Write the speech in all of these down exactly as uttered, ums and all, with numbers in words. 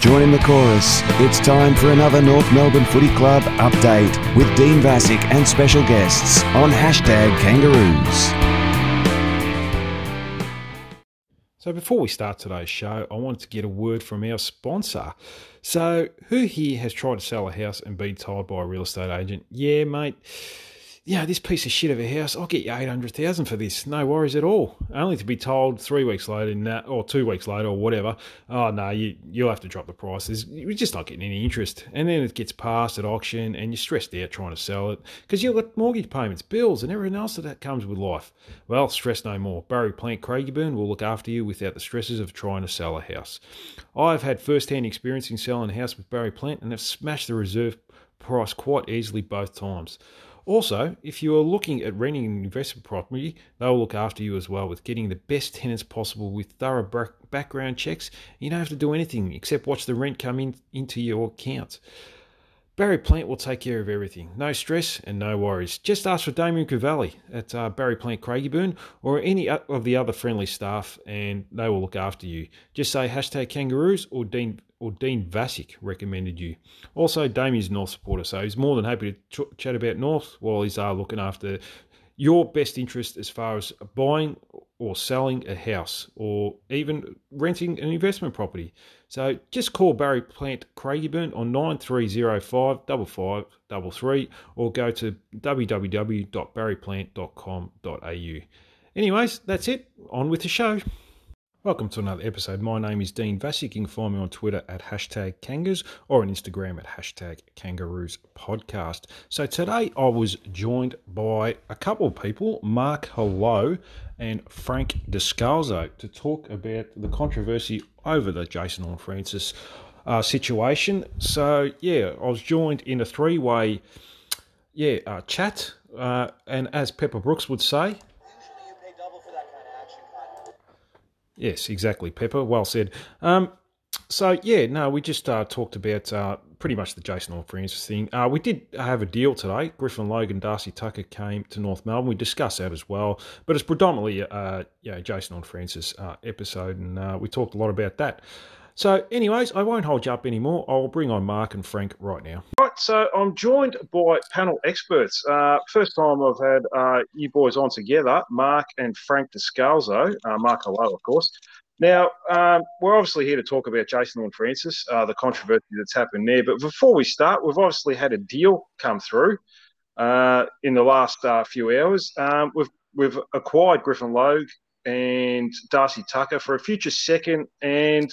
Join the chorus. It's time for another North Melbourne Footy Club update with Dean Vasic and special guests on hashtag Kangaroos. So before we start today's show, I wanted to get a word from our sponsor. So who here has tried to sell a house and been told by a real estate agent, yeah, mate, yeah, this piece of shit of a house, I'll get you eight hundred thousand dollars for this. No worries at all. Only to be told three weeks later nah, or two weeks later or whatever, oh, no, nah, you, you'll have to drop the prices. You're just not getting any interest. And then it gets passed at auction and you're stressed out trying to sell it because you've got mortgage payments, bills and everything else that comes with life. Well, stress no more. Barry Plant Craigieburn will look after you without the stresses of trying to sell a house. I've had first-hand experience in selling a house with Barry Plant and have smashed the reserve price quite easily both times. Also, if you are looking at renting an investment property, they'll look after you as well with getting the best tenants possible with thorough background checks. You don't have to do anything except watch the rent come in into your account. Barry Plant will take care of everything. No stress and no worries. Just ask for Damien Cavalli at uh, Barry Plant Craigieburn or any of the other friendly staff and they will look after you. Just say hashtag Kangaroos or Dean or Dean Vasic recommended you. Also, Damien's North supporter, so he's more than happy to ch- chat about North while he's uh, looking after your best interest as far as buying or selling a house or even renting an investment property. So just call Barry Plant Craigieburn on nine three zero five five five three three or go to w w w dot barry plant dot com dot a u. Anyways, that's it. On with the show. Welcome to another episode. My name is Dean Vasic. You can find me on Twitter at hashtag Kangas or on Instagram at hashtag Kangaroos Podcast. So today I was joined by a couple of people, Mark Hollow and Frank Descalzo, to talk about the controversy over the Jason Horne-Francis uh, situation. So, yeah, I was joined in a three-way yeah uh, chat, uh, and as Pepper Brooks would say... Yes, exactly, Pepper. Well said. Um, so, yeah, no, we just uh, talked about uh, pretty much the Jason Horne-Francis thing. Uh, we did have a deal today. Griffin Logue and Darcy Tucker came to North Melbourne. We discussed that as well. But it's predominantly uh, you know, Jason Horne-Francis uh, episode, and uh, we talked a lot about that. So, anyways, I won't hold you up anymore. I'll bring on Mark and Frank right now. Right, so I'm joined by panel experts. Uh, first time I've had uh, you boys on together, Mark and Frank Descalzo. Uh, Mark, hello, of course. Now, um, we're obviously here to talk about Jason Horne-Francis, uh, the controversy that's happened there. But before we start, we've obviously had a deal come through uh, in the last uh, few hours. Um, we've we've acquired Griffin Logue and Darcy Tucker for a future second and...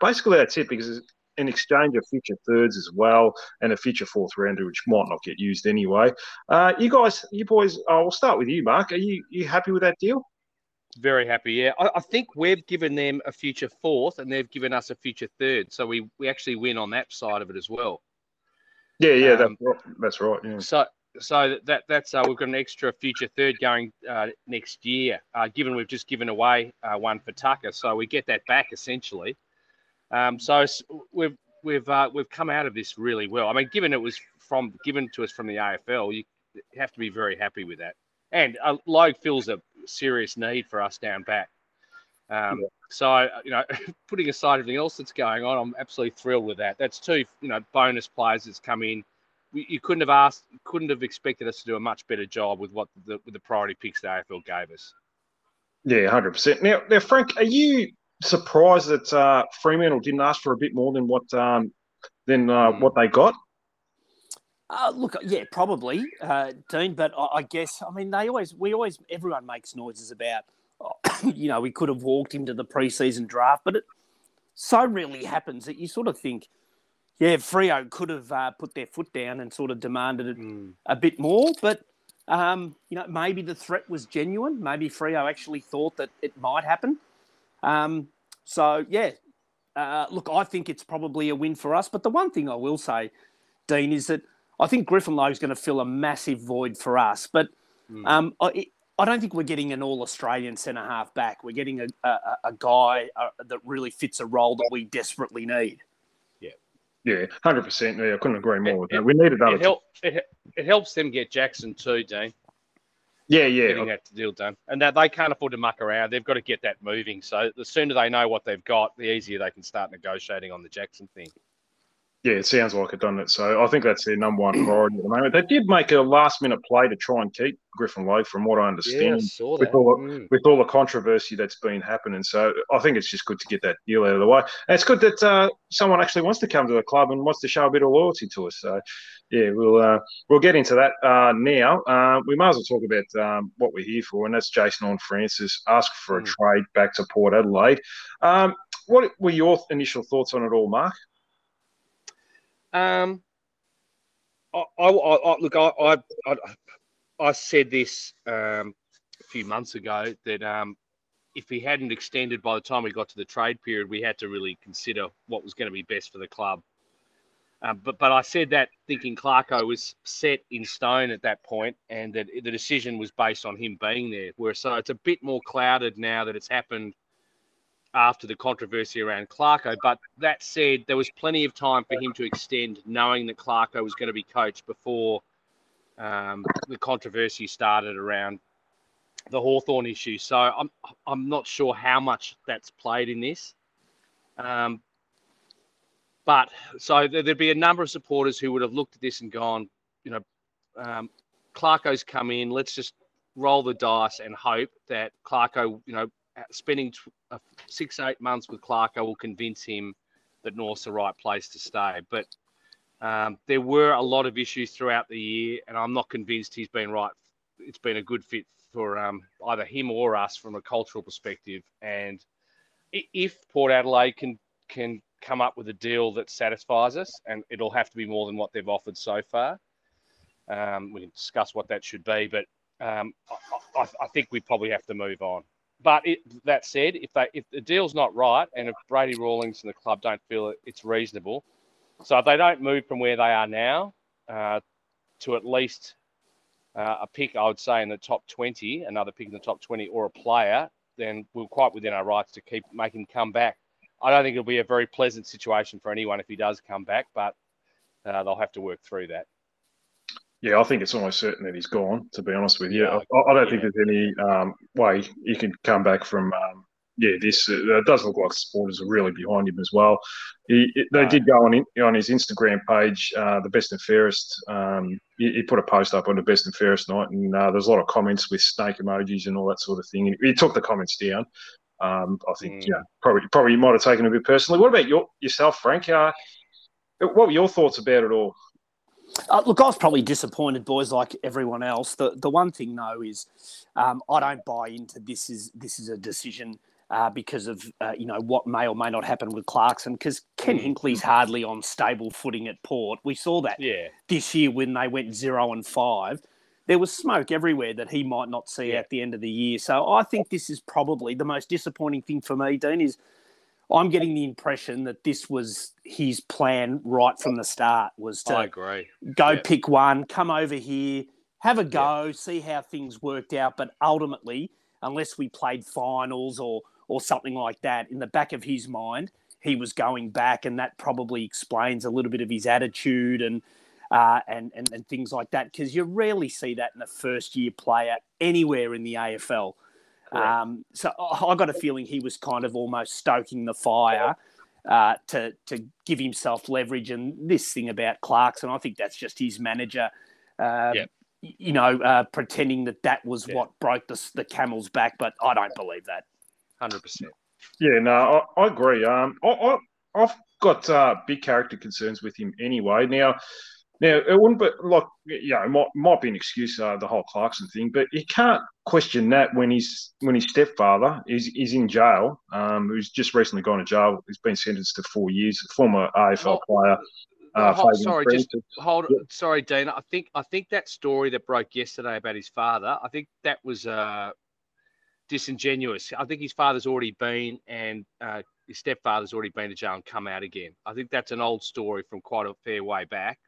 Basically, that's it, because it's an exchange of future thirds as well and a future fourth rounder, which might not get used anyway. Uh, you guys, you boys, I'll start with you, Mark. Are you you happy with that deal? Very happy, yeah. I, I think we've given them a future fourth and they've given us a future third. So we, we actually win on that side of it as well. Yeah, yeah, um, that's right. That's right yeah. So so that that's uh, we've got an extra future third going uh, next year, uh, given we've just given away uh, one for Tucker. So we get that back essentially. Um, so we've we've uh, we've come out of this really well. I mean, given it was from given to us from the A F L, you have to be very happy with that. And uh, Logue feels a serious need for us down back. Um, yeah. So you know, putting aside everything else that's going on, I'm absolutely thrilled with that. That's two you know bonus players that's come in. We, you couldn't have asked, couldn't have expected us to do a much better job with what the with the priority picks the A F L gave us. Yeah, one hundred percent. Now, now, Frank, are you surprised that uh, Fremantle didn't ask for a bit more than what um, than uh, what they got? Uh, look, yeah, probably, uh, Dean. But I, I guess I mean they always, we always, everyone makes noises about, you know, we could have walked him to the preseason draft, but it so rarely happens that you sort of think, yeah, Freo could have uh, put their foot down and sort of demanded it mm. a bit more, but. Um, you know, maybe the threat was genuine. Maybe Freo actually thought that it might happen. Um, so, yeah, uh, look, I think it's probably a win for us. But the one thing I will say, Dean, is that I think Griffin Logue is going to fill a massive void for us. But mm. um, I, I don't think we're getting an all-Australian centre-half back. We're getting a, a, a guy uh, that really fits a role that we desperately need. Yeah, yeah, one hundred percent. Yeah, I couldn't agree more it, with that. It, we needed that. It, help, it, it helps them get Jackson too, Dean. Yeah, yeah. Getting that deal done. And that they can't afford to muck around. They've got to get that moving. So the sooner they know what they've got, the easier they can start negotiating on the Jackson thing. Yeah, it sounds like it, doesn't it? So I think that's their number one priority at the moment. They did make a last-minute play to try and keep Griffin Logue, from what I understand, yeah, I saw that. With, all the, mm. with all the controversy that's been happening. So I think it's just good to get that deal out of the way. And it's good that uh, someone actually wants to come to the club and wants to show a bit of loyalty to us. So, yeah, we'll uh, we'll get into that uh, now. Uh, we might as well talk about um, what we're here for, and that's Jason Horne-Francis, ask for a mm. trade back to Port Adelaide. Um, what were your initial thoughts on it all, Mark? Um, I, I, I look. I, I, I, I said this um, a few months ago that um, if he hadn't extended by the time we got to the trade period, we had to really consider what was going to be best for the club. Um, but but I said that thinking Clarko was set in stone at that point, and that the decision was based on him being there. Where so it's a bit more clouded now that it's happened after the controversy around Clarko. But that said, there was plenty of time for him to extend knowing that Clarko was going to be coached before um, the controversy started around the Hawthorn issue. So I'm I'm not sure how much that's played in this. Um, but so there'd be a number of supporters who would have looked at this and gone, you know, um, Clarko's come in, let's just roll the dice and hope that Clarko, you know, spending six, eight months with Clarko will convince him that North's the right place to stay. But um, there were a lot of issues throughout the year, and I'm not convinced he's been right. It's been a good fit for um, either him or us from a cultural perspective. And if Port Adelaide can can come up with a deal that satisfies us, and it'll have to be more than what they've offered so far, um, we can discuss what that should be. But um, I, I think we probably have to move on. But it, that said, if they if the deal's not right, and if Brady Rawlings and the club don't feel it, it's reasonable, so if they don't move from where they are now uh, to at least uh, a pick, I would say, in the top twenty, another pick in the top twenty, or a player, then we're quite within our rights to keep make him come back. I don't think it'll be a very pleasant situation for anyone if he does come back, but uh, they'll have to work through that. Yeah, I think it's almost certain that he's gone, to be honest with you. I, I don't yeah. think there's any um, way he can come back from, um, yeah, this. Uh, it does look like supporters are really behind him as well. He, it, they uh, did go on in, on his Instagram page, uh, the Best and Fairest. Um, he, he put a post up on the Best and Fairest night, and uh, there's a lot of comments with snake emojis and all that sort of thing. And he took the comments down. Um, I think mm. yeah, probably probably you might have taken it a bit personally. What about your, yourself, Frank? Uh, what were your thoughts about it all? Uh, look, I was probably disappointed, boys, like everyone else. The the one thing, though, is um, I don't buy into this is this is a decision uh, because of, uh, you know, what may or may not happen with Clarkson, because Ken Hinckley's hardly on stable footing at Port. We saw that yeah. this year when they went zero and five. There was smoke everywhere that he might not see yeah. at the end of the year. So I think this is probably the most disappointing thing for me, Dean, is I'm getting the impression that this was his plan right from the start, was to I agree. go yeah. pick one, come over here, have a go, yeah. see how things worked out. But ultimately, unless we played finals or or something like that, in the back of his mind, he was going back, and that probably explains a little bit of his attitude and uh, and, and, and things like that, because you rarely see that in a first-year player anywhere in the A F L. Um, so I got a feeling he was kind of almost stoking the fire uh, to to give himself leverage, and this thing about Clarkson, I think that's just his manager, uh, yep. you know, uh, pretending that that was yep. what broke the, the camel's back, but I don't believe that. one hundred percent. Yeah, no, I, I agree. Um, I, I, I've got uh, big character concerns with him anyway. Now... Now, it wouldn't be like, you know, it might, might be an excuse, uh, the whole Clarkson thing, but you can't question that when he's, when his stepfather is, is in jail, um, who's just recently gone to jail. He's been sentenced to four years, former A F L oh, player. Uh, oh, sorry, just hold yeah. Sorry, Dean. I think, I think that story that broke yesterday about his father, I think that was uh, disingenuous. I think his father's already been and uh, his stepfather's already been to jail and come out again. I think that's an old story from quite a fair way back.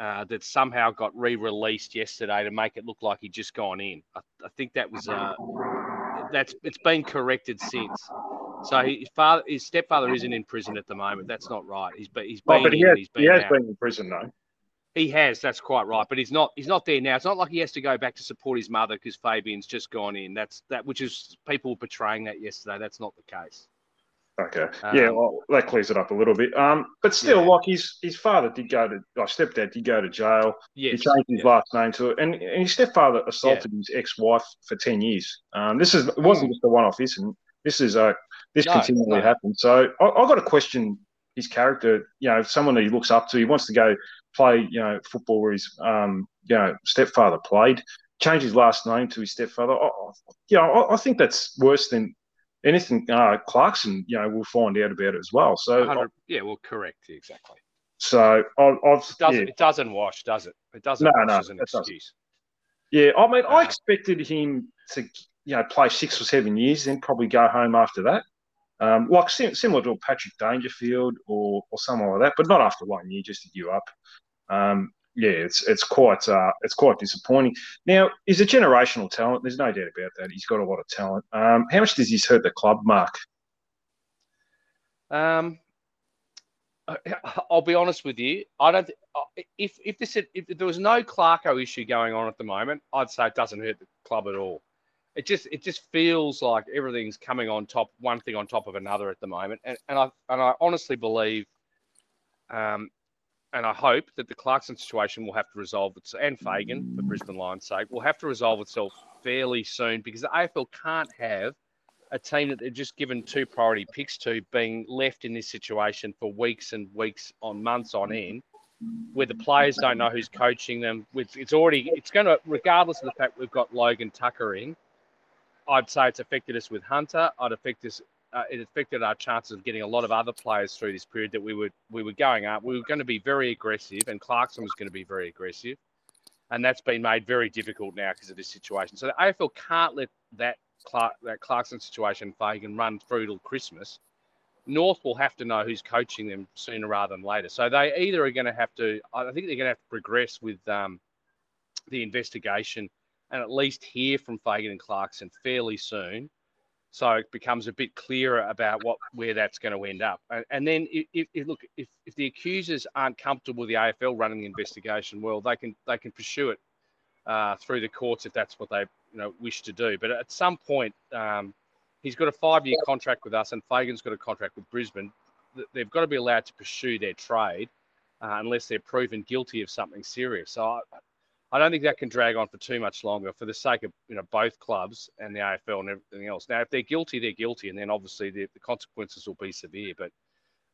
Uh, that somehow got re-released yesterday to make it look like he'd just gone in. I, I think that was uh, that's it's been corrected since. So his father, his stepfather, isn't in prison at the moment. That's not right. He's but he's been oh, but he in, has, he's been he has out. been in prison though. He has. That's quite right. But he's not. He's not there now. It's not like he has to go back to support his mother because Fabian's just gone in. That's that. Which is people were portraying that yesterday. That's not the case. Okay. Um, yeah. Well, that clears it up a little bit. Um. But still, yeah. like his his father did go to. Like stepdad did go to jail. Yes, he changed his yeah. last name to it, and, and his stepfather assaulted yeah. his ex-wife for ten years. Um. This is it wasn't just a one-off incident. This is a this no, continually no. happens. So I, I've got a question. His character, you know, someone that he looks up to, he wants to go play, you know, football where his, um, you know, stepfather played, change his last name to his stepfather. Oh, you know, I, I think that's worse than anything uh, Clarkson, you know, will find out about it as well. So, I, yeah, well, correct, exactly. So, I, I've. It doesn't, yeah. it doesn't wash, does it? It doesn't no, wash no, as an excuse. Doesn't. Yeah, I mean, uh, I expected him to, you know, play six or seven years, then probably go home after that. Um, like sim- similar to Patrick Dangerfield or or someone like that, but not after one year, just to give up. Um, yeah, it's it's quite uh, it's quite disappointing. Now, he's a generational talent. There's no doubt about that. He's got a lot of talent. Um, how much does this hurt the club, Mark? Um, I'll be honest with you. I don't. Th- if if this had, if there was no Clarko issue going on at the moment, I'd say it doesn't hurt the club at all. It just it just feels like everything's coming on top, one thing on top of another at the moment, and and I and I honestly believe, um, and I hope that the Clarkson situation will have to resolve itself, and Fagan for Brisbane Lions' sake will have to resolve itself fairly soon, because the A F L can't have a team that they've just given two priority picks to being left in this situation for weeks and weeks on months on end, where the players don't know who's coaching them. With it's already it's going to regardless of the fact we've got Logan Tucker in. I'd say it's affected us with Hunter. I'd affect us. Uh, it affected our chances of getting a lot of other players through this period that we were we were going up. We were going to be very aggressive, and Clarkson was going to be very aggressive, and that's been made very difficult now because of this situation. So the A F L can't let that Clark, that Clarkson situation Fagan run through till Christmas. North will have to know who's coaching them sooner rather than later. So they either are going to have to. I think they're going to have to progress with um, the investigation. And at least hear from Fagan and Clarkson fairly soon, so it becomes a bit clearer about what where that's going to end up. And, and then, if, if, look, if, if the accusers aren't comfortable with the A F L running the investigation, well, they can they can pursue it uh, through the courts if that's what they you know wish to do. But at some point, um, he's got a five-year contract with us, and Fagan's got a contract with Brisbane. They've got to be allowed to pursue their trade uh, unless they're proven guilty of something serious. So. I, I don't think that can drag on for too much longer, for the sake of you know both clubs and the A F L and everything else. Now, if they're guilty, they're guilty, and then obviously the, the consequences will be severe. But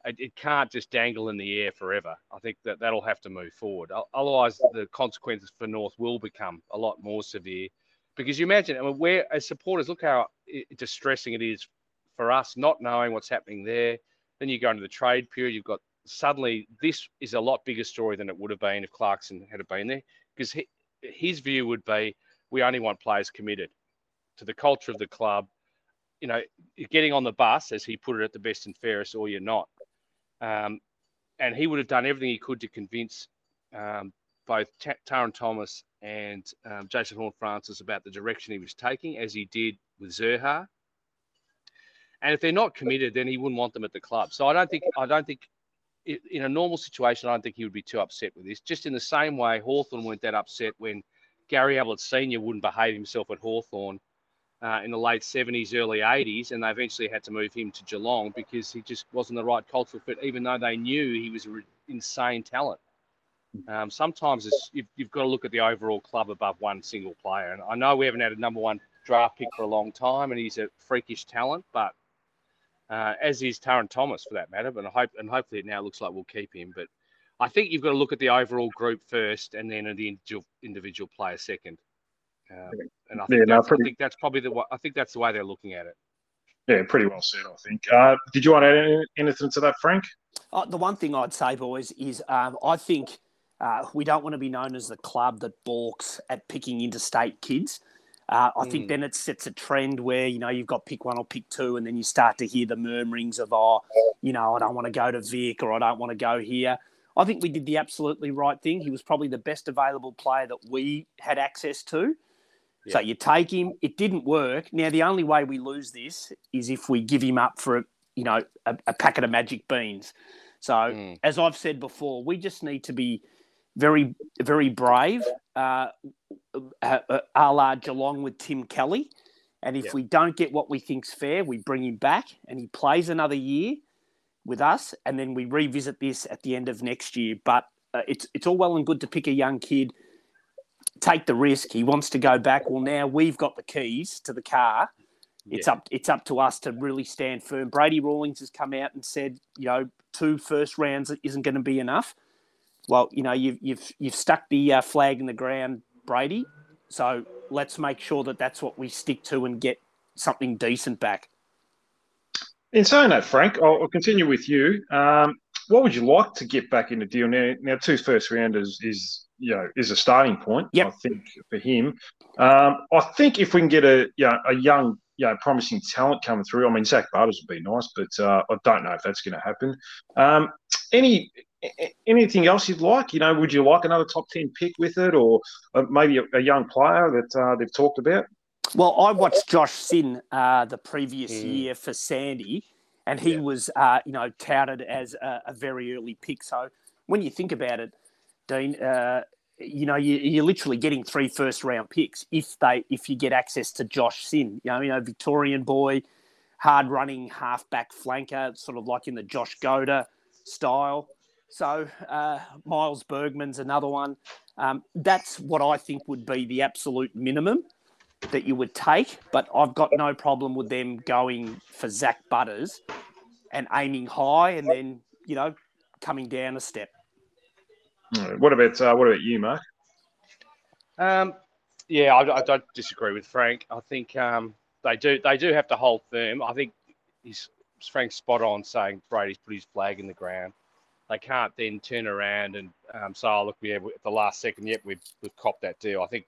it, it can't just dangle in the air forever. I think that that'll have to move forward. Otherwise, the consequences for North will become a lot more severe, because you imagine, I mean, we're as supporters, look how distressing it is for us not knowing what's happening there. Then you go into the trade period. You've got suddenly this is a lot bigger story than it would have been if Clarkson had been there. Because his view would be, we only want players committed to the culture of the club. You know, getting on the bus, as he put it, at the best and fairest, or you're not. Um, and he would have done everything he could to convince um, both T- Taran Thomas and um, Jason Horne-Francis about the direction he was taking, as he did with Zerha. And if they're not committed, then he wouldn't want them at the club. So I don't think, I don't think. In a normal situation, I don't think he would be too upset with this. Just in the same way, Hawthorn weren't that upset when Gary Ablett Senior wouldn't behave himself at Hawthorn uh, in the late seventies, early eighties, and they eventually had to move him to Geelong because he just wasn't the right cultural fit, even though they knew he was an re- insane talent. Um, sometimes it's, you've, you've got to look at the overall club above one single player. And I know we haven't had a number one draft pick for a long time, and he's a freakish talent, but... Uh, as is Taran Thomas, for that matter, but I hope and hopefully it now looks like we'll keep him. But I think you've got to look at the overall group first, and then the individual, individual player second. Um, and I think, yeah, no, pretty, I think that's probably the I think that's the way they're looking at it. Yeah, pretty well said, I think. Uh, did you want to add anything to that, Frank? Uh, the one thing I'd say, boys, is um, I think uh, we don't want to be known as the club that balks at picking interstate kids. Uh, I think mm. then it sets a trend where, you know, you've got pick one or pick two, and then you start to hear the murmurings of, oh, you know, I don't want to go to Vic, or I don't want to go here. I think we did the absolutely right thing. He was probably the best available player that we had access to. Yeah. So you take him. It didn't work. Now, the only way we lose this is if we give him up for, you know, a, a packet of magic beans. So mm. as I've said before, we just need to be very, very brave, uh, a la Geelong with Tim Kelly. And if yeah. we don't get what we think's fair, we bring him back and he plays another year with us, and then we revisit this at the end of next year. But uh, it's it's all well and good to pick a young kid, take the risk. He wants to go back. Well, now we've got the keys to the car. It's yeah. up it's up to us to really stand firm. Brady Rawlings has come out and said, you know, two first rounds isn't going to be enough. Well, you know, you've you've you've stuck the uh, flag in the ground, Brady. So let's make sure that that's what we stick to and get something decent back. In saying that, Frank, I'll, I'll continue with you. Um, what would you like to get back in the deal now? Now, two first rounders is, you know, is a starting point. Yep. I think for him. Um, I think if we can get a, you know, a young, you know, promising talent coming through. I mean, Zach Bartles would be nice, but uh, I don't know if that's going to happen. Um, any. Anything else you'd like? You know, would you like another top ten pick with it, or maybe a, a young player that uh, they've talked about? Well, I watched Josh Sinn uh, the previous mm. year for Sandy, and he yeah. was, uh, you know, touted as a, a very early pick. So when you think about it, Dean, uh, you know, you, you're literally getting three first round picks if they if you get access to Josh Sinn. You know, you know, Victorian boy, hard running halfback flanker, sort of like in the Josh Goda style. So uh, Miles Bergman's another one. Um, that's what I think would be the absolute minimum that you would take. But I've got no problem with them going for Zach Butters and aiming high, and then, you know, coming down a step. What about uh, what about you, Mark? Um, yeah, I, I don't disagree with Frank. I think um, they do they do have to hold firm. I think he's, Frank's spot on saying Brady's put his flag in the ground. They can't then turn around and um, say, oh, look, we have, at the last second, yep, we've, we've copped that deal. I think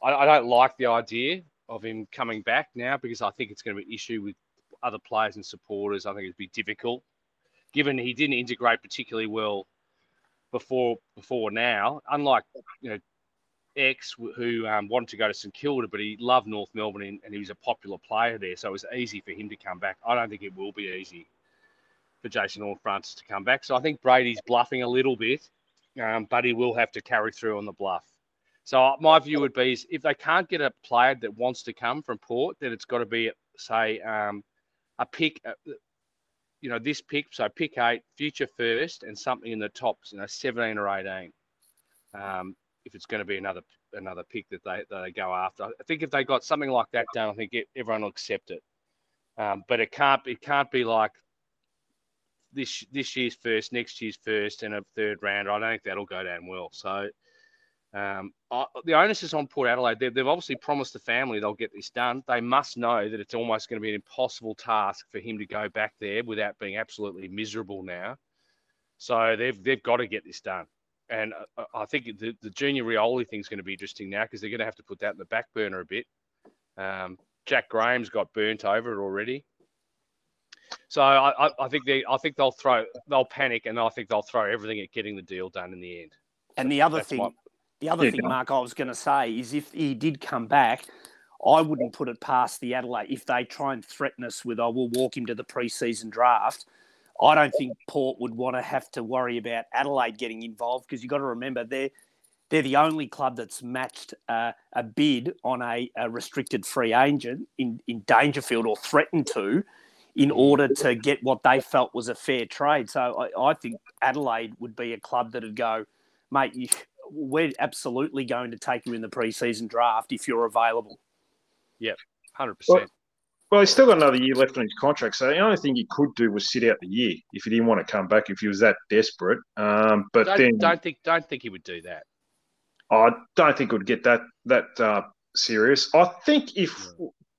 I, I don't like the idea of him coming back now, because I think it's going to be an issue with other players and supporters. I think it'd be difficult, given he didn't integrate particularly well before before now, unlike, you know, X, who um, wanted to go to St Kilda, but he loved North Melbourne and, and he was a popular player there, so it was easy for him to come back. I don't think it will be easy for Jason Horne-Francis to come back. So I think Brady's bluffing a little bit, um, but he will have to carry through on the bluff. So my view would be is if they can't get a player that wants to come from Port, then it's got to be, say, um, a pick, uh, you know, this pick, so pick eight, future first, and something in the top, you know, seventeen or eighteen, um, if it's going to be another another pick that they, that they go after. I think if they got something like that done, I think it, everyone will accept it. Um, but it can't it can't be like, This this year's first, next year's first, and a third round. I don't think that'll go down well. So um, I, the onus is on Port Adelaide. They've, they've obviously promised the family they'll get this done. They must know that it's almost going to be an impossible task for him to go back there without being absolutely miserable now. So they've they've got to get this done. And I, I think the, the junior Rioli thing is going to be interesting now, because they're going to have to put that in the back burner a bit. Um, Jack Graham's got burnt over it already. So I, I think they, I think they'll throw, they'll panic, and I think they'll throw everything at getting the deal done in the end. And the other That's thing, my... the other yeah, thing, Mark, I was going to say is if he did come back, I wouldn't put it past the Adelaide if they try and threaten us with, "Oh, we'll walk him to the preseason draft." I don't think Port would want to have to worry about Adelaide getting involved, because you've got to remember they're they're the only club that's matched uh, a bid on a, a restricted free agent in, in Dangerfield, or threatened to, in order to get what they felt was a fair trade. So I, I think Adelaide would be a club that would go, mate, you, we're absolutely going to take you in the preseason draft if you're available. Yeah, one hundred percent. Well, well, he's still got another year left on his contract, so the only thing he could do was sit out the year if he didn't want to come back, if he was that desperate. Um, but don't, then, don't think don't think he would do that. I don't think it would get that, that uh, serious. I think if...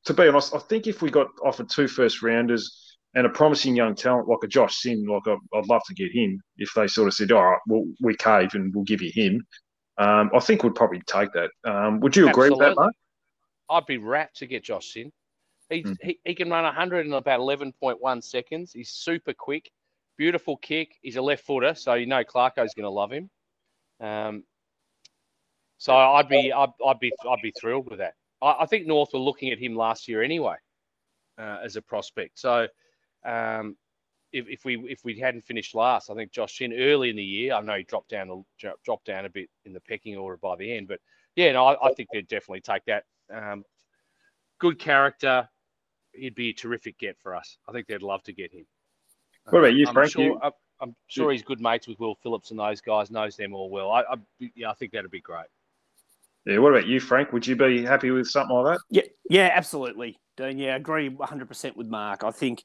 To be honest, I think if we got offered two first rounders and a promising young talent like a Josh Sinn, like a, I'd love to get him. If they sort of said, "All right, we'll, we cave and we'll give you him," um, I think we'd probably take that. Um, would you Absolutely. agree with that, mate? I'd be rapt to get Josh Sinn. He mm. he, he can run one hundred in about eleven point one seconds. He's super quick, beautiful kick. He's a left footer, so you know Clarko's going to love him. Um, so I'd be I'd, I'd be I'd be thrilled with that. I think North were looking at him last year anyway uh, as a prospect. So um, if, if we if we hadn't finished last, I think Josh Sinn early in the year, I know he dropped down dropped down a bit in the pecking order by the end, but yeah, no, I, I think they'd definitely take that. Um, good character, he'd be a terrific get for us. I think they'd love to get him. What about you, Frank? I'm sure, you... I'm sure he's good mates with Will Phillips and those guys, knows them all well. I, I yeah, I think that'd be great. Yeah, what about you, Frank? Would you be happy with something like that? Yeah, yeah, absolutely. Dean, yeah, I agree one hundred percent with Mark. I think,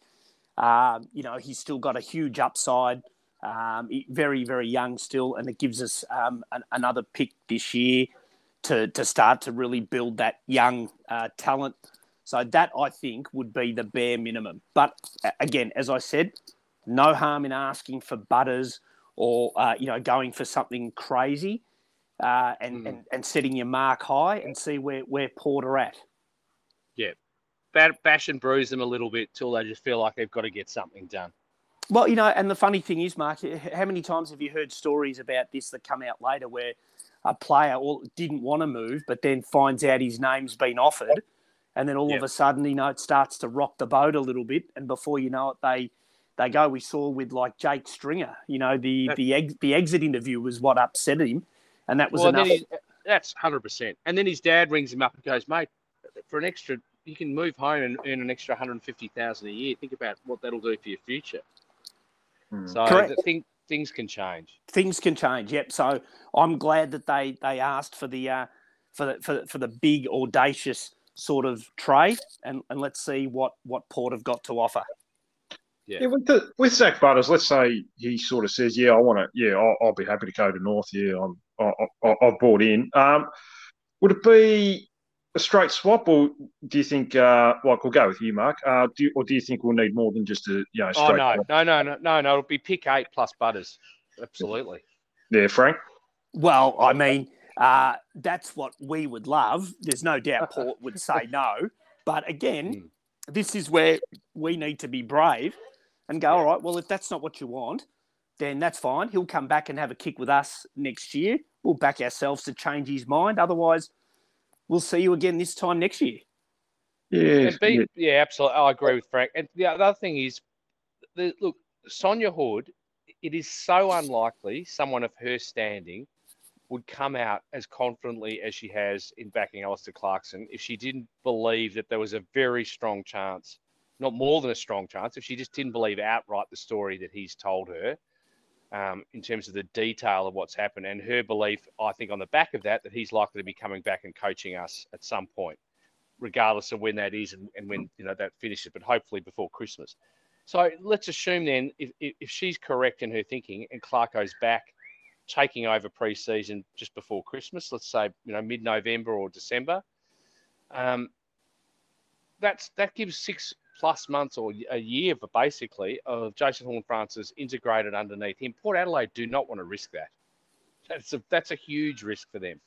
um, you know, he's still got a huge upside, um, very, very young still, and it gives us um, an, another pick this year to, to start to really build that young uh, talent. So that, I think, would be the bare minimum. But, again, as I said, no harm in asking for Butters or, uh, you know, going for something crazy. Uh, and, mm. and and setting your mark high and see where, where Port are at. Yeah. Bash and bruise them a little bit till they just feel like they've got to get something done. Well, you know, and the funny thing is, Mark, how many times have you heard stories about this that come out later where a player didn't want to move but then finds out his name's been offered and then all yep. of a sudden, you know, it starts to rock the boat a little bit and before you know it, they... They go, we saw with like Jake Stringer, you know, the, the, ex, the exit interview was what upset him. And that was well, enough. He, that's one hundred percent. And then his dad rings him up and goes, mate, for an extra, you can move home and earn an extra one hundred fifty thousand dollars a year. Think about what that'll do for your future. Mm. So the thing, things can change. Things can change. Yep. So I'm glad that they, they asked for the, uh, for the, for the, for the big audacious sort of trade and, and let's see what, what Port have got to offer. Yeah, yeah with, the, with Zach Butters, let's say he sort of says, "Yeah, I want to. Yeah, I'll, I'll be happy to go to North. Yeah, I'm. I, I, I've bought in." Um, would it be a straight swap, or do you think? Uh, like, we'll go with you, Mark. Uh, do or do you think we'll need more than just a you know? Straight oh no, swap? no, no, no, no, no! It'll be pick eight plus Butters. Absolutely. Yeah, Frank. Well, I mean, uh, that's what we would love. There's no doubt Port would say no, but again, mm. this is where we need to be brave. And go, yeah. all right, well, if that's not what you want, then that's fine. He'll come back and have a kick with us next year. We'll back ourselves to change his mind. Otherwise, we'll see you again this time next year. Yeah, and be, yeah, absolutely. I agree with Frank. And the other thing is, the, look, Sonia Hood, it is so unlikely someone of her standing would come out as confidently as she has in backing Alistair Clarkson if she didn't believe that there was a very strong chance not more than a strong chance, if she just didn't believe outright the story that he's told her um, in terms of the detail of what's happened and her belief, I think, on the back of that, that he's likely to be coming back and coaching us at some point, regardless of when that is and, and when you know that finishes, but hopefully before Christmas. So let's assume then if, if she's correct in her thinking and Clarko's back taking over pre-season just before Christmas, let's say you know mid-November or December, um, that's that gives six... plus months or a year, but basically, of Jason Horne-Francis integrated underneath him. Port Adelaide do not want to risk that. That's a, that's a huge risk for them.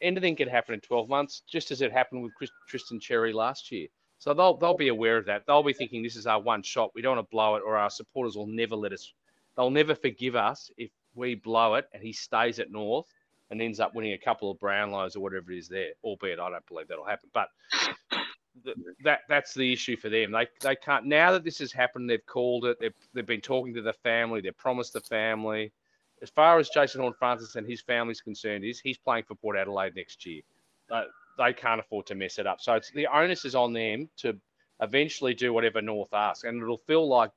Anything could happen in twelve months, just as it happened with Chris, Tristan Cherry last year. So they'll they'll be aware of that. They'll be thinking, this is our one shot. We don't want to blow it, or our supporters will never let us. They'll never forgive us if we blow it and he stays at North and ends up winning a couple of Brownlows or whatever it is there, albeit I don't believe that'll happen. But... That that's the issue for them. They they can't now that this has happened. They've called it. They've they've been talking to the family. They've promised the family. As far as Jason Horne-Francis and his family's concerned, is he's playing for Port Adelaide next year. Uh, they can't afford to mess it up. So it's the onus is on them to eventually do whatever North asks, and it'll feel like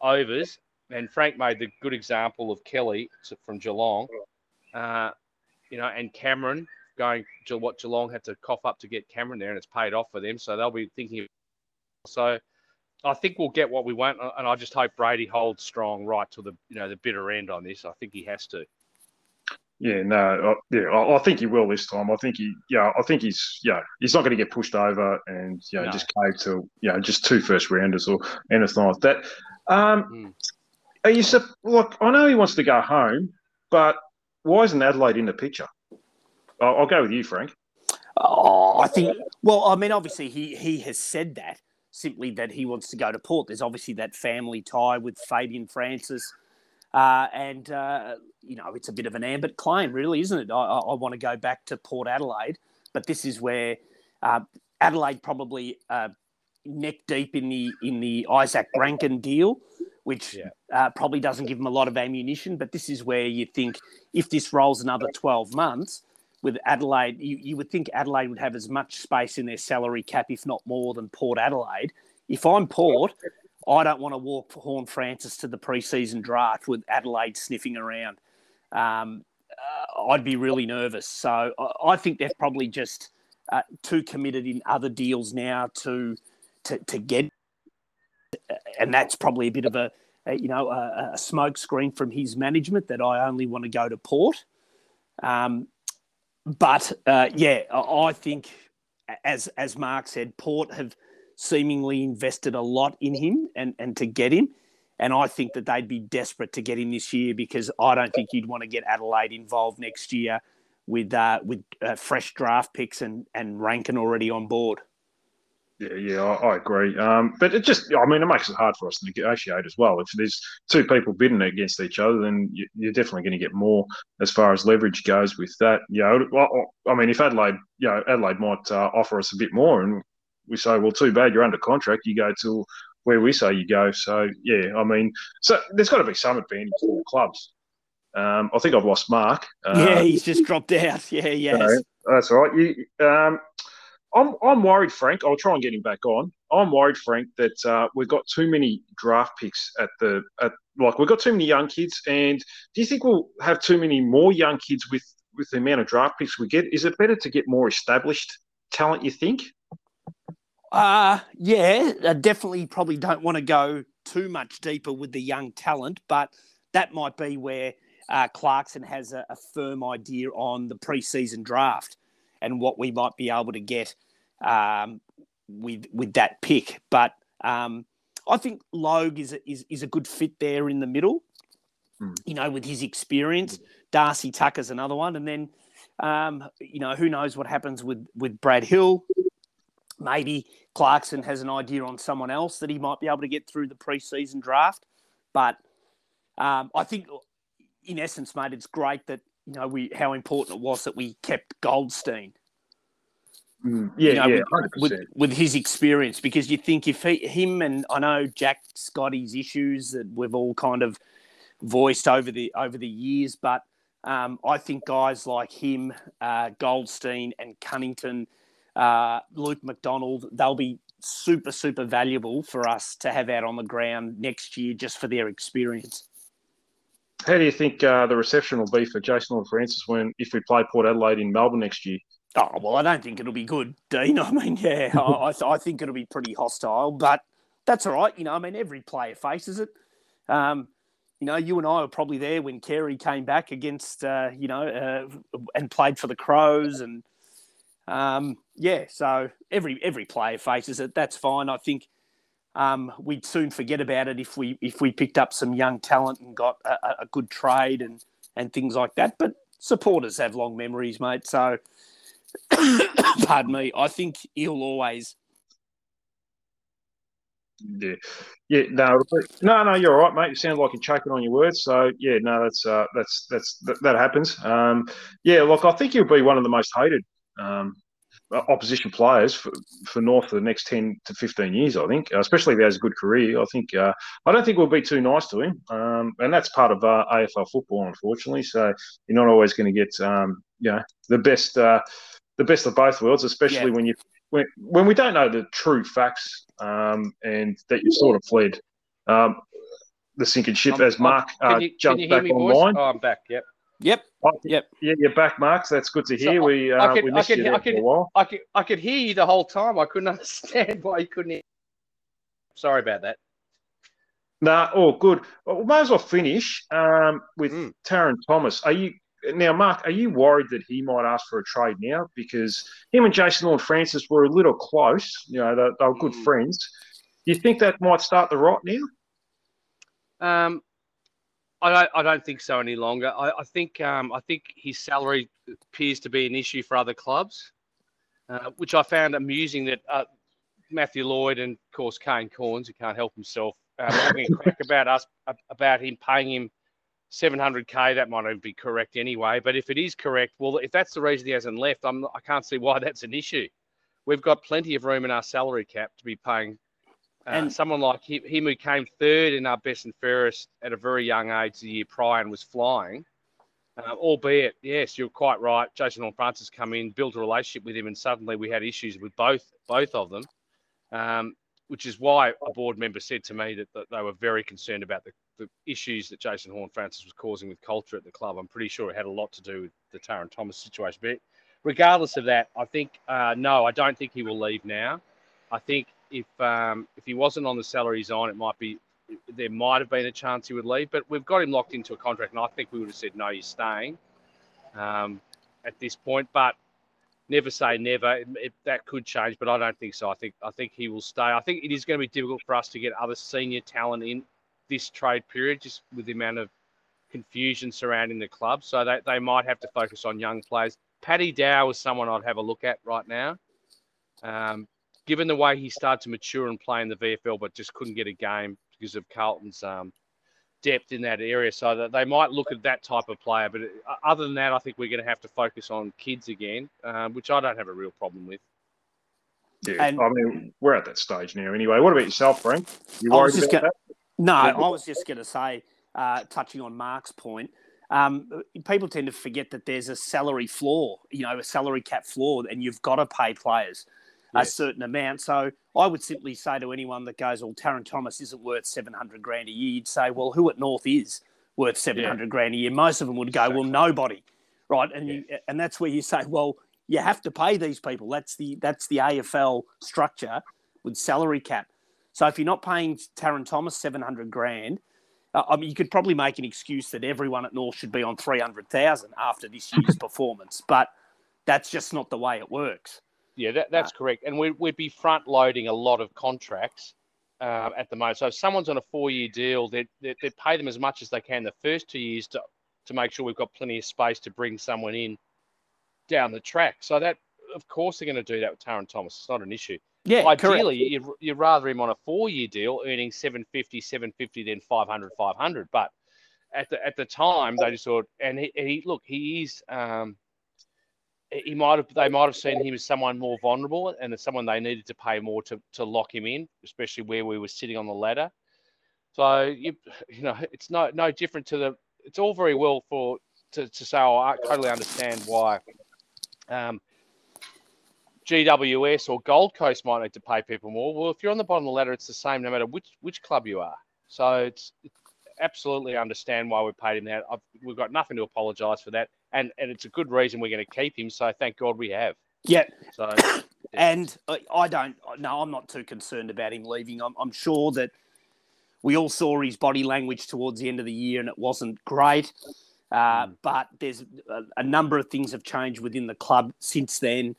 overs. And Frank made the good example of Kelly from Geelong, uh, you know, and Cameron. Going to what Geelong had to cough up to get Cameron there, and it's paid off for them. So they'll be thinking. So I think we'll get what we want, and I just hope Brady holds strong right to the you know the bitter end on this. I think he has to. Yeah, no, I, yeah, I, I think he will this time. I think he, yeah, I think he's, yeah, he's not going to get pushed over and you know no. just cave to you know just two first rounders or anything like that. Um, mm. Are you look? I know he wants to go home, but why isn't Adelaide in the picture? I'll go with you, Frank. Oh, I think, well, I mean, obviously he, he has said that, simply that he wants to go to Port. There's obviously that family tie with Fabian Francis. Uh, and, uh, you know, it's a bit of an ambit claim, really, isn't it? I, I want to go back to Port Adelaide. But this is where uh, Adelaide probably uh, neck deep in the in the Izak Rankine deal, which yeah. uh, probably doesn't give them a lot of ammunition. But this is where you think if this rolls another twelve months with Adelaide, you, you would think Adelaide would have as much space in their salary cap, if not more, than Port Adelaide. If I'm Port, I don't want to walk Horne-Francis to the preseason draft with Adelaide sniffing around. Um, uh, I'd be really nervous. So I, I think they're probably just uh, too committed in other deals now to to, to get. And that's probably a bit of a, a you know, a, a smoke screen from his management that I only want to go to Port. Um, but, uh, yeah, I think, as as Mark said, Port have seemingly invested a lot in him and, and to get him. And I think that they'd be desperate to get him this year, because I don't think you'd want to get Adelaide involved next year with uh, with uh, fresh draft picks and, and Rankine already on board. Yeah, yeah, I, I agree. Um, but it just, I mean, it makes it hard for us to negotiate as well. If there's two people bidding against each other, then you, you're definitely going to get more as far as leverage goes with that. You know, I mean, if Adelaide, you know, Adelaide might uh, offer us a bit more and we say, well, too bad, you're under contract, you go till where we say you go. So, yeah, I mean, so there's got to be some advantage for clubs. Um, I think I've lost Mark. Uh, yeah, he's just dropped out. Yeah, yeah. So that's all right. You, um, I'm I'm worried, Frank. I'll try and get him back on. I'm worried, Frank, that uh, we've got too many draft picks at the at, like we've got too many young kids. And do you think we'll have too many more young kids with, with the amount of draft picks we get? Is it better to get more established talent, you think? Uh yeah, I definitely probably don't want to go too much deeper with the young talent, but that might be where uh, Clarkson has a, a firm idea on the preseason draft and what we might be able to get um, with with that pick. But um, I think Logue is a, is, is a good fit there in the middle, mm. you know, with his experience. Darcy Tucker's another one. And then, um, you know, who knows what happens with, with Brad Hill. Maybe Clarkson has an idea on someone else that he might be able to get through the preseason draft. But um, I think, in essence, mate, it's great that, you know, we how important it was that we kept Goldstein. Mm, yeah, you know, yeah, with, with, with his experience, because you think if he, him and I know Jack's got his issues that we've all kind of voiced over the over the years, but um, I think guys like him, uh, Goldstein and Cunnington, uh, Luke McDonald, they'll be super super valuable for us to have out on the ground next year just for their experience. How do you think uh, the reception will be for Jason Horne-Francis when if we play Port Adelaide in Melbourne next year? Oh, well, I don't think it'll be good, Dean. I mean, yeah, I, I, th- I think it'll be pretty hostile, but that's all right. You know, I mean, every player faces it. Um, you know, you and I were probably there when Carey came back against, uh, you know, uh, and played for the Crows. And, um, yeah, so every every player faces it. That's fine. I think Um, we'd soon forget about it if we if we picked up some young talent and got a, a good trade and, and things like that. But supporters have long memories, mate. So, pardon me, I think he'll always... Yeah, yeah, no, no, no, you're all right, mate. You sound like you're choking on your words. So, yeah, no, that's uh, that's that's that, that happens. Um, yeah, look, I think he'll be one of the most hated Um, opposition players for, for North for the next ten to fifteen years, I think, especially if he has a good career. I think uh, I don't think we'll be too nice to him, um, and that's part of uh, A F L football, unfortunately. So you're not always going to get um, you know, the best uh, the best of both worlds, especially yeah. when you when, when we don't know the true facts um, and that you've sort of fled um, the sinking ship. I'm, as Mark uh, jumped back online. Oh, I'm back. Yep. Yep. Oh, yep. Yeah, you're back, Mark. So that's good to hear. So we uh, I could, we missed I could, you there I could, for a while. I could, I could hear you the whole time. I couldn't understand why you couldn't hear. Sorry about that. Nah, all good. Well, we may as well finish um, with mm. Taran Thomas. Are you now, Mark? Are you worried that he might ask for a trade now, because him and Jason Horne-Francis were a little close? You know, they, they were good mm. friends. Do you think that might start the rot now? Um. I don't, I don't think so any longer. I, I think um, I think his salary appears to be an issue for other clubs, uh, which I found amusing that uh, Matthew Lloyd and, of course, Kane Corns, who can't help himself, um, having a crack about us about him paying him seven hundred K. That might not be correct anyway. But if it is correct, well, if that's the reason he hasn't left, I'm, I can't see why that's an issue. We've got plenty of room in our salary cap to be paying Uh, and someone like him, him who came third in our best and fairest at a very young age the year prior and was flying, uh, albeit, yes, you're quite right, Jason Horne-Francis come in, built a relationship with him, and suddenly we had issues with both both of them, um, which is why a board member said to me that, that they were very concerned about the, the issues that Jason Horne-Francis was causing with culture at the club. I'm pretty sure it had a lot to do with the Taran Thomas situation. But regardless of that, I think, uh, no, I don't think he will leave now. I think... If um, if he wasn't on the salary he's on, it might be there might have been a chance he would leave. But we've got him locked into a contract, and I think we would have said no, he's staying um, at this point. But never say never. It, it, that could change, but I don't think so. I think I think he will stay. I think it is going to be difficult for us to get other senior talent in this trade period, just with the amount of confusion surrounding the club. So they they might have to focus on young players. Paddy Dow is someone I'd have a look at right now. Um, Given the way he started to mature and play in the V F L, but just couldn't get a game because of Carlton's um, depth in that area. So that they might look at that type of player. But other than that, I think we're going to have to focus on kids again, uh, which I don't have a real problem with. Yeah, and, I mean, we're at that stage now anyway. What about yourself, Frank? You worried about gonna, that? No, yeah. I was just going to say, uh, touching on Mark's point, um, people tend to forget that there's a salary floor, you know, a salary cap floor, and you've got to pay players. Yes. A certain amount. So I would simply say to anyone that goes, well, Taran Thomas isn't worth seven hundred grand a year. You'd say, well, who at North is worth seven hundred yeah. grand a year? Most of them would go, exactly. well, nobody. Right. And yeah. you, and that's where you say, well, you have to pay these people. That's the, that's the A F L structure with salary cap. So if you're not paying Taran Thomas seven hundred grand, uh, I mean, you could probably make an excuse that everyone at North should be on three hundred thousand after this year's performance, but that's just not the way it works. Yeah, that, that's correct. And we, we'd be front-loading a lot of contracts uh, at the moment. So if someone's on a four-year deal, they'd, they'd pay them as much as they can the first two years to, to make sure we've got plenty of space to bring someone in down the track. So that, of course, they're going to do that with Taran Thomas. It's not an issue. Yeah, ideally, you'd, you'd rather him on a four-year deal earning seven fifty, seven fifty, then five hundred, five hundred. But at the at the time, they just thought, and he, he look, he is... Um, He might have. They might have seen him as someone more vulnerable and as someone they needed to pay more to, to lock him in, especially where we were sitting on the ladder. So you, you know, it's no no different to the. It's all very well for to, to say, oh, I totally understand why um, G W S or Gold Coast might need to pay people more. Well, if you're on the bottom of the ladder, it's the same no matter which which club you are. So it's, it's absolutely understand why we paid him that. I've, we've got nothing to apologise for that. And and it's a good reason we're going to keep him. So thank God we have. Yeah. So, yeah. And I don't, no, I'm not too concerned about him leaving. I'm, I'm sure that we all saw his body language towards the end of the year and it wasn't great. Uh, mm. But there's a, a number of things have changed within the club since then.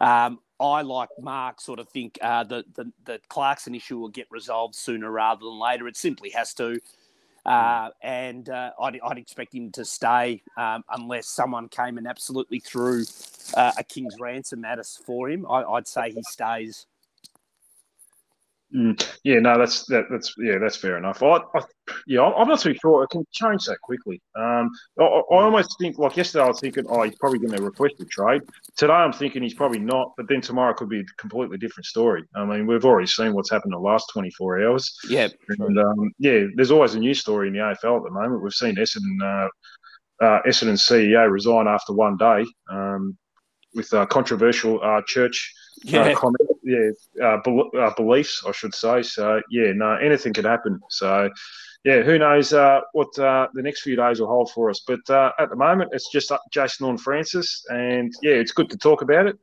Um, I, like Mark, sort of think uh, the, the, the Clarkson issue will get resolved sooner rather than later. It simply has to. Uh, and uh, I'd, I'd expect him to stay um, unless someone came and absolutely threw uh, a king's ransom at us for him. I, I'd say he stays. Mm, yeah, no, that's that, that's yeah, that's fair enough. I, I yeah, I'm not too sure it can change that quickly. Um, I, I almost think like yesterday I was thinking, oh, he's probably going to request a trade. Today I'm thinking he's probably not, but then tomorrow could be a completely different story. I mean, we've already seen what's happened in the last twenty-four hours. Yeah, and um, yeah, there's always a new story in the A F L at the moment. We've seen Essendon, uh, uh, Essendon C E O resign after one day um, with a controversial uh, church. Yeah, uh, comment, yeah uh, be- uh, beliefs, I should say. So, yeah, no, anything could happen. So, yeah, who knows uh, what uh, the next few days will hold for us. But uh, at the moment, it's just uh, Jason Horne-Francis. And, yeah, it's good to talk about it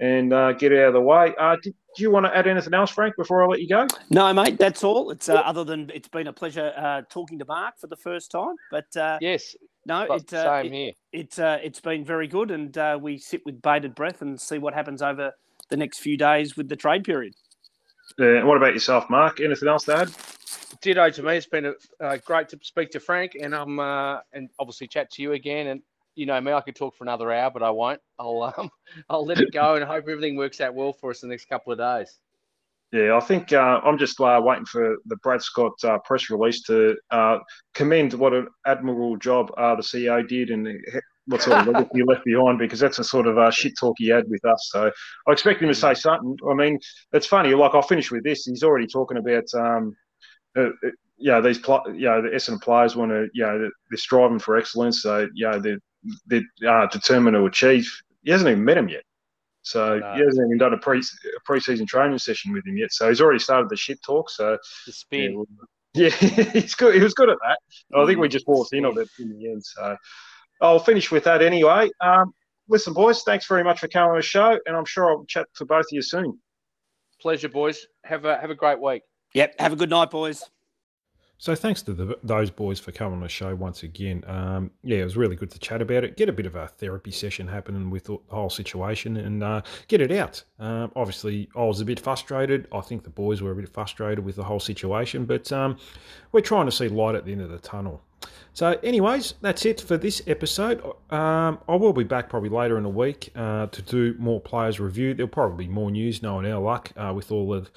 and uh, get out of the way. Uh, do, do you want to add anything else, Frank, before I let you go? No, mate, that's all. It's uh, other than it's been a pleasure uh, talking to Mark for the first time. But uh, yes, no, it, uh, same it, here. It, uh, it's been very good. And uh, we sit with bated breath and see what happens over the next few days with the trade period. Uh, what about yourself, Mark? Anything else to add? Ditto to me. It's been a, uh, great to speak to Frank and um uh, and obviously chat to you again. And you know me, I could talk for another hour, but I won't. I'll um I'll let it go and hope everything works out well for us the next couple of days. Yeah, I think uh, I'm just uh, waiting for the Brad Scott uh, press release to uh, commend what an admirable job uh, the C E O did and what sort of legacy he left behind, because that's the sort of uh, shit talk he had with us. So I expect him to say something. I mean, it's funny. Like, I'll finish with this. He's already talking about, um, uh, you know, these, pl- you know, the Essendon players want to, you know, they're striving for excellence. So, you know, they're, they're uh, determined to achieve. He hasn't even met him yet. So no. He hasn't even done a, pre- a pre-season training session with him yet. So he's already started the shit talk. So the spin. Yeah, well, yeah, he's good. He was good at that. I think we just walked in on it in the end. So I'll finish with that anyway. Um, listen, boys, thanks very much for coming on the show, and I'm sure I'll chat to both of you soon. Pleasure, boys. Have a have a great week. Yep. Have a good night, boys. So thanks to the, those boys for coming on the show once again. Um, yeah, it was really good to chat about it, get a bit of a therapy session happening with the whole situation, and uh, get it out. Um, obviously, I was a bit frustrated. I think the boys were a bit frustrated with the whole situation, but um, we're trying to see light at the end of the tunnel. So anyways, that's it for this episode. Um, I will be back probably later in the week uh, to do more players review. There'll probably be more news, knowing our luck, uh, with all the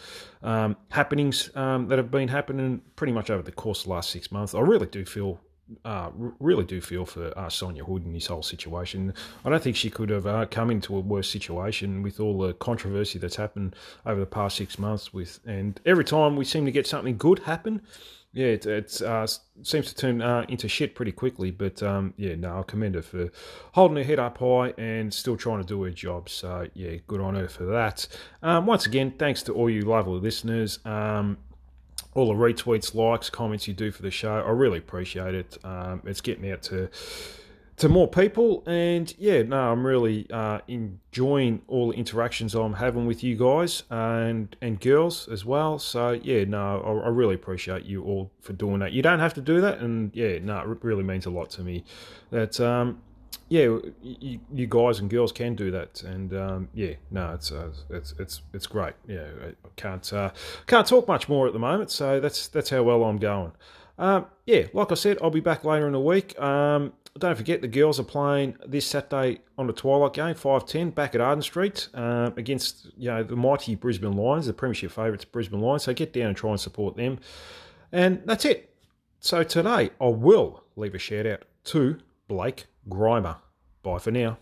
um, happenings um, that have been happening pretty much over the course of the last six months. I really do feel uh, really do feel for uh, Sonia Hood in this whole situation. I don't think she could have uh, come into a worse situation with all the controversy that's happened over the past six months. With and every time we seem to get something good happen, yeah, it it's, uh, seems to turn uh, into shit pretty quickly. But, um, yeah, no, I commend her for holding her head up high and still trying to do her job. So, yeah, good on her for that. Um, once again, thanks to all you lovely listeners. Um, all the retweets, likes, comments you do for the show, I really appreciate it. Um, it's getting out to... to more people, and yeah, no, I'm really uh, enjoying all the interactions I'm having with you guys and and girls as well. So yeah, no, I, I really appreciate you all for doing that. You don't have to do that, and yeah, no, it really means a lot to me that um, yeah, you, you guys and girls can do that, and um, yeah, no, it's uh, it's it's it's great. Yeah, I can't uh, can't talk much more at the moment, so that's that's how well I'm going. Um, yeah, like I said, I'll be back later in the week. Um, Don't forget, the girls are playing this Saturday on the Twilight game, five ten, back at Arden Street, um, against you know the mighty Brisbane Lions, the premiership favourites Brisbane Lions. So get down and try and support them. And that's it. So today, I will leave a shout-out to Blake Grimer. Bye for now.